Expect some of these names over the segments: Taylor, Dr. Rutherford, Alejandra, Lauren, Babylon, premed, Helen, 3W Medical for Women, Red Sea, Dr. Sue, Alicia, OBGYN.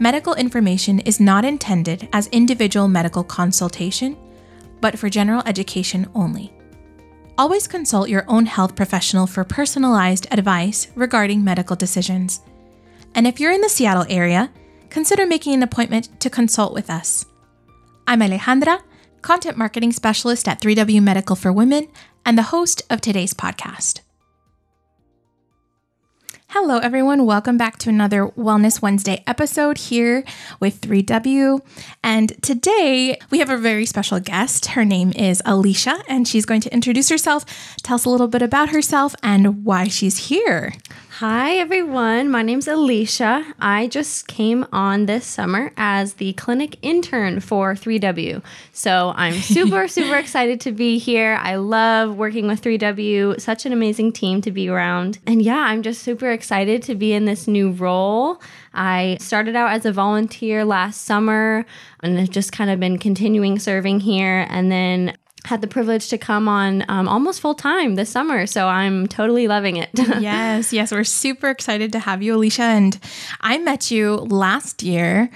Medical information is not intended as individual medical consultation, but for general education only. Always consult your own health professional for personalized advice regarding medical decisions. And if you're in the Seattle area, consider making an appointment to consult with us. I'm Alejandra, Content Marketing Specialist at 3W Medical for Women and the host of today's podcast. Hello everyone, welcome back to another Wellness Wednesday episode here with 3W, and today we have a very special guest. Her name is Alicia, and she's going to introduce herself, tell us a little bit about herself and why she's here. Hi everyone, my name's Alicia. I just came on this summer as the clinic intern for 3W, so I'm super, super excited to be here. I love working with 3W, such an amazing team to be around, and yeah, I'm just super excited to be in this new role. I started out as a volunteer last summer and have just kind of been continuing serving here, and then had the privilege to come on almost full time this summer. So I'm totally loving it. Yes. We're super excited to have you, Alicia. And I met you last year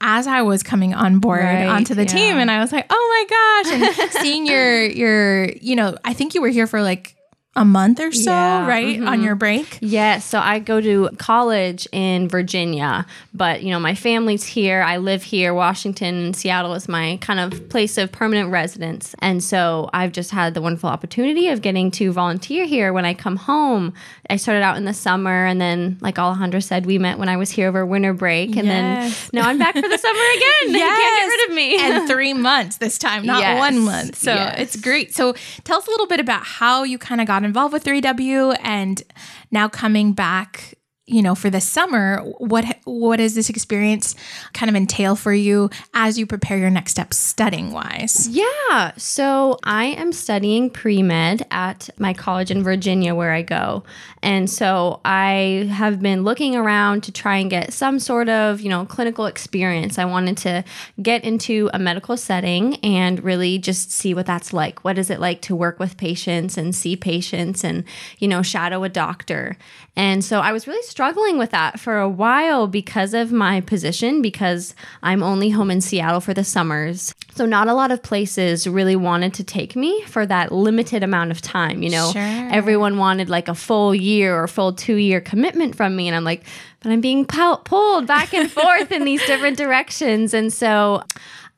as I was coming on board onto the team. And I was like, oh my gosh. And seeing your, you know, I think you were here for like a month or so, right? Mm-hmm. On your break? Yes. So I go to college in Virginia, but you know, my family's here. I live here. Washington, Seattle is my kind of place of permanent residence. And so I've just had the wonderful opportunity of getting to volunteer here when I come home. I started out in the summer, and then like Alejandra said, we met when I was here over winter break. And then now I'm back for the summer again. You can't get rid of me. And 3 months this time, not 1 month. So it's great. So tell us a little bit about how you kind of got involved with 3W, and now coming back, you know, for the summer, what does this experience kind of entail for you as you prepare your next steps studying wise? Yeah. So I am studying pre-med at my college in Virginia where I go. And so I have been looking around to try and get some sort of, you know, clinical experience. I wanted to get into a medical setting and really just see what that's like. What is it like to work with patients and see patients and, you know, shadow a doctor? And so I was really struggling with that for a while because of my position, because I'm only home in Seattle for the summers. So not a lot of places really wanted to take me for that limited amount of time. You know, everyone wanted like a full year or full 2-year commitment from me. And I'm like, but I'm being pulled back and forth in these different directions. And so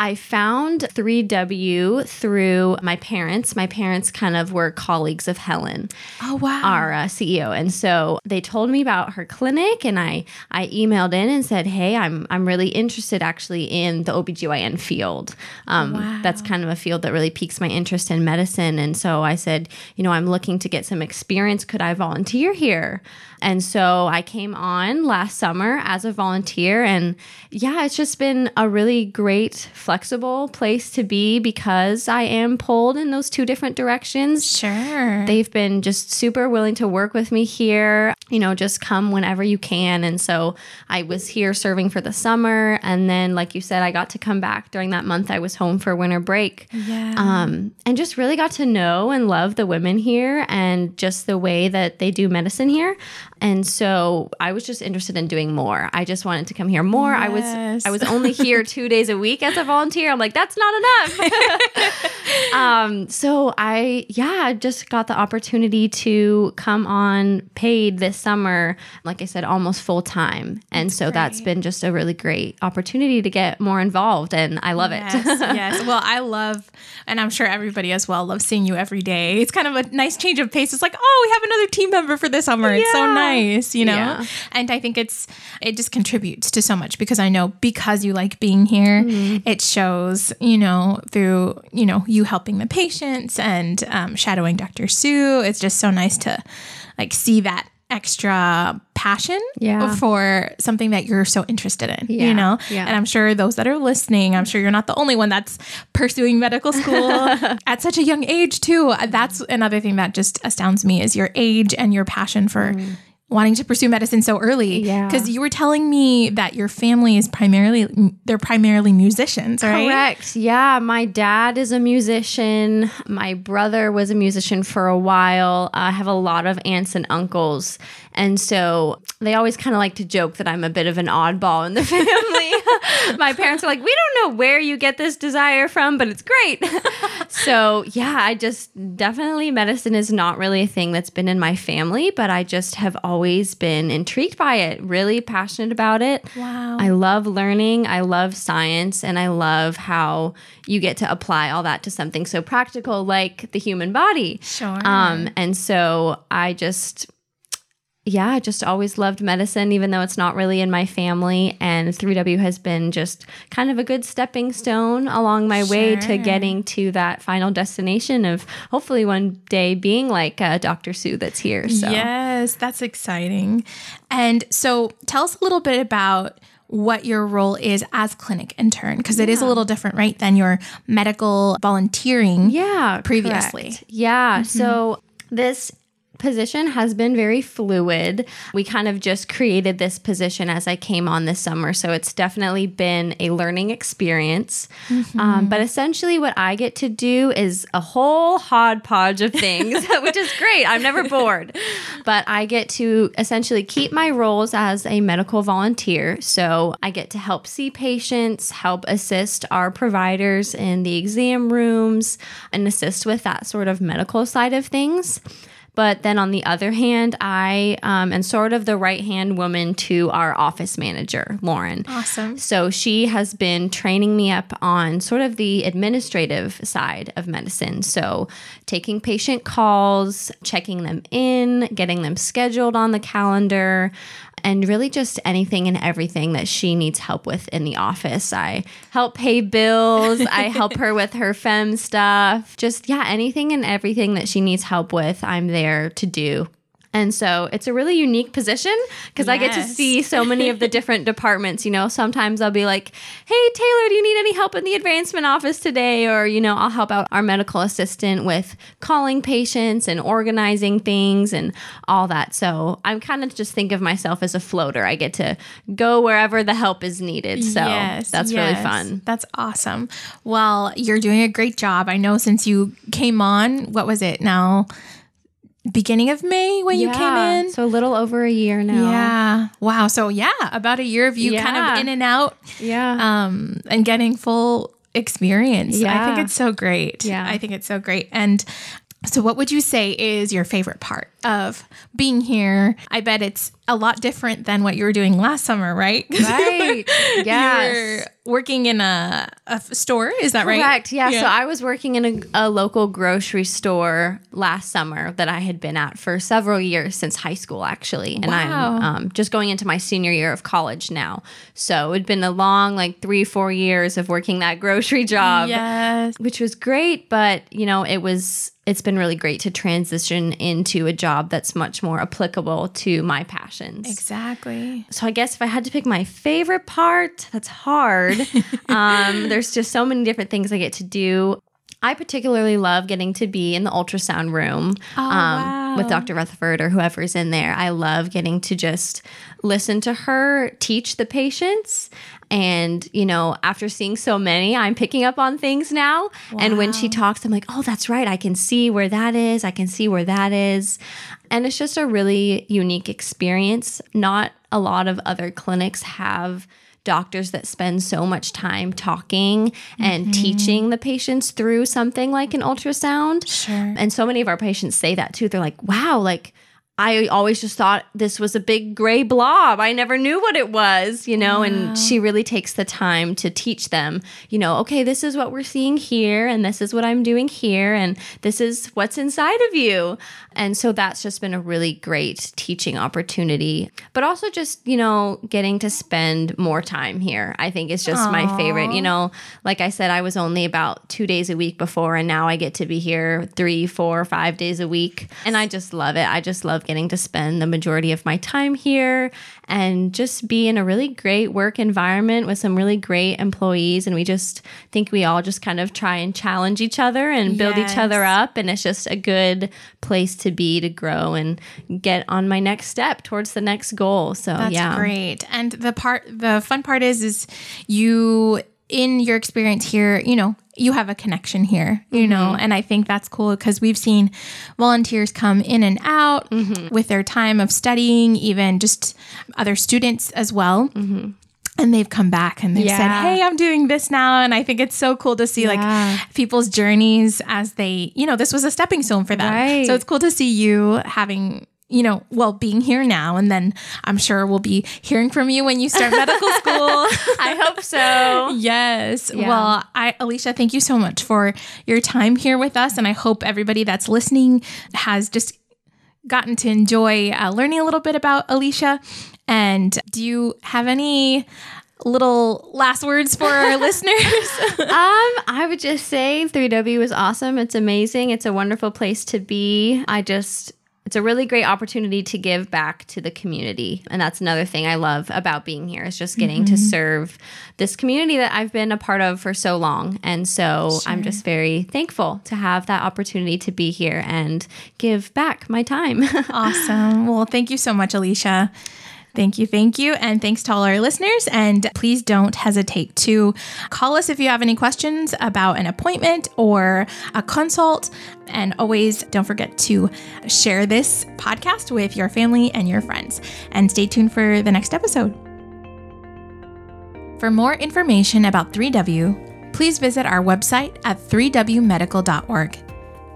I found 3W through my parents. My parents kind of were colleagues of Helen, our CEO. And so they told me about her clinic, and I emailed in and said, hey, I'm really interested actually in the OBGYN field. That's kind of a field that really piques my interest in medicine. And so I said, you know, I'm looking to get some experience. Could I volunteer here? And so I came on last summer as a volunteer, and yeah, it's just been a really great flexible place to be because I am pulled in those two different directions. Sure. They've been just super willing to work with me here, you know, just come whenever you can. And so I was here serving for the summer. And then, like you said, I got to come back during that month I was home for winter break. Yeah. And just really got to know and love the women here and just the way that they do medicine here. And so I was just interested in doing more. I just wanted to come here more. I was only here 2 days a week as a volunteer. I'm like, that's not enough. So I just got the opportunity to come on paid this summer, like I said, almost full time. And so that's been just a really great opportunity to get more involved. And I love it. Yes. Well, I love, and I'm sure everybody as well loves seeing you every day. It's kind of a nice change of pace. It's like, oh, we have another team member for the summer. Yeah. It's so nice. You know, and I think it just contributes to so much, because I know because you like being here, it shows, you know, through, you know, you helping the patients and shadowing Dr. Sue. It's just so nice to like see that extra passion for something that you're so interested in, you know? Yeah. And I'm sure those that are listening, I'm sure you're not the only one that's pursuing medical school at such a young age too. That's another thing that just astounds me is your age and your passion for wanting to pursue medicine so early. Because you were telling me that your family is primarily musicians, right? Correct. Yeah. My dad is a musician. My brother was a musician for a while. I have a lot of aunts and uncles. And so they always kind of like to joke that I'm a bit of an oddball in the family. My parents are like, we don't know where you get this desire from, but it's great. So yeah, I just definitely medicine is not really a thing that's been in my family, but I just have always been intrigued by it, really passionate about it. Wow. I love learning. I love science. And I love how you get to apply all that to something so practical like the human body. Sure. And so I just... yeah, I just always loved medicine, even though it's not really in my family. And 3W has been just kind of a good stepping stone along my way to getting to that final destination of hopefully one day being like Dr. Sue that's here. So. Yes, that's exciting. And so tell us a little bit about what your role is as clinic intern, because it is a little different, right, than your medical volunteering previously. Correct. Yeah, so this position has been very fluid. We kind of just created this position as I came on this summer. So it's definitely been a learning experience. But essentially what I get to do is a whole hodgepodge of things, which is great. I'm never bored. But I get to essentially keep my roles as a medical volunteer. So I get to help see patients, help assist our providers in the exam rooms, and assist with that sort of medical side of things. But then on the other hand, I am sort of the right-hand woman to our office manager, Lauren. Awesome. So she has been training me up on sort of the administrative side of medicine. So taking patient calls, checking them in, getting them scheduled on the calendar, and really just anything and everything that she needs help with in the office. I help pay bills. I help her with her femme stuff. Just, yeah, anything and everything that she needs help with, I'm there to do. And so it's a really unique position because I get to see so many of the different departments. You know, sometimes I'll be like, hey, Taylor, do you need any help in the advancement office today? Or, you know, I'll help out our medical assistant with calling patients and organizing things and all that. So I'm kind of just think of myself as a floater. I get to go wherever the help is needed. So that's really fun. That's awesome. Well, you're doing a great job. I know since you came on, what was it now? Beginning of May when you came in. So a little over a year now. Yeah. Wow. So about a year of you kind of in and out. Yeah. And getting full experience. Yeah. I think it's so great. Yeah. I think it's so great. And so what would you say is your favorite part of being here? I bet it's a lot different than what you were doing last summer, right? Right. Yes. You were working in a store. Is that right? Correct. Yeah. So I was working in a local grocery store last summer that I had been at for several years since high school, actually. And I'm just going into my senior year of college now. So it'd been a long, like 3-4 years of working that grocery job, which was great. But, you know, it's been really great to transition into a job that's much more applicable to my passions. Exactly. So I guess if I had to pick my favorite part, that's hard. There's just so many different things I get to do. I particularly love getting to be in the ultrasound room with Dr. Rutherford or whoever's in there. I love getting to just listen to her teach the patients. And, you know, after seeing so many, I'm picking up on things now. Wow. And when she talks, I'm like, oh, that's right. I can see where that is. I can see where that is. And it's just a really unique experience. Not a lot of other clinics have doctors that spend so much time talking and teaching the patients through something like an ultrasound. Sure. And so many of our patients say that too. They're like, wow, like I always just thought this was a big gray blob. I never knew what it was, you know, and she really takes the time to teach them, you know, okay, this is what we're seeing here and this is what I'm doing here and this is what's inside of you. And so that's just been a really great teaching opportunity, but also just, you know, getting to spend more time here, I think is just my favorite. You know, like I said, I was only about 2 days a week before, and now I get to be here 3, 4, 5 days a week. And I just love it. I just love getting to spend the majority of my time here and just be in a really great work environment with some really great employees. And we just think we all just kind of try and challenge each other and build each other up. And it's just a good place to be, to grow and get on my next step towards the next goal. So that's great. And the fun part is you, in your experience here, you know, you have a connection here, you mm-hmm. know, and I think that's cool because we've seen volunteers come in and out mm-hmm. with their time of studying, even just other students as well. Mm-hmm. And they've come back and they've said, hey, I'm doing this now. And I think it's so cool to see like people's journeys as they, you know, this was a stepping stone for them. Right. So it's cool to see you having, you know, well, being here now, and then I'm sure we'll be hearing from you when you start medical school. I hope so. Yes. Yeah. Well, Alicia, thank you so much for your time here with us. And I hope everybody that's listening has just gotten to enjoy learning a little bit about Alicia. And do you have any little last words for our listeners? I would just say 3W is awesome. It's amazing. It's a wonderful place to be. It's a really great opportunity to give back to the community. And that's another thing I love about being here, is just getting mm-hmm. to serve this community that I've been a part of for so long. And so I'm just very thankful to have that opportunity to be here and give back my time. Awesome. Well, thank you so much, Alicia. Thank you. Thank you. And thanks to all our listeners. And please don't hesitate to call us if you have any questions about an appointment or a consult. And always don't forget to share this podcast with your family and your friends. And stay tuned for the next episode. For more information about 3W, please visit our website at 3wmedical.org.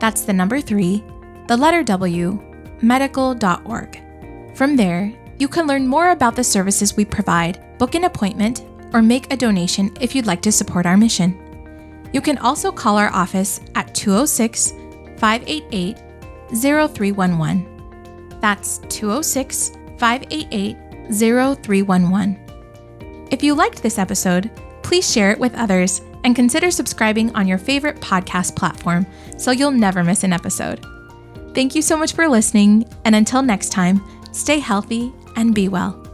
That's the number 3, the letter W, medical.org. From there, you can learn more about the services we provide, book an appointment, or make a donation if you'd like to support our mission. You can also call our office at 206-588-0311. That's 206-588-0311. If you liked this episode, please share it with others and consider subscribing on your favorite podcast platform so you'll never miss an episode. Thank you so much for listening, and until next time, stay healthy and be well.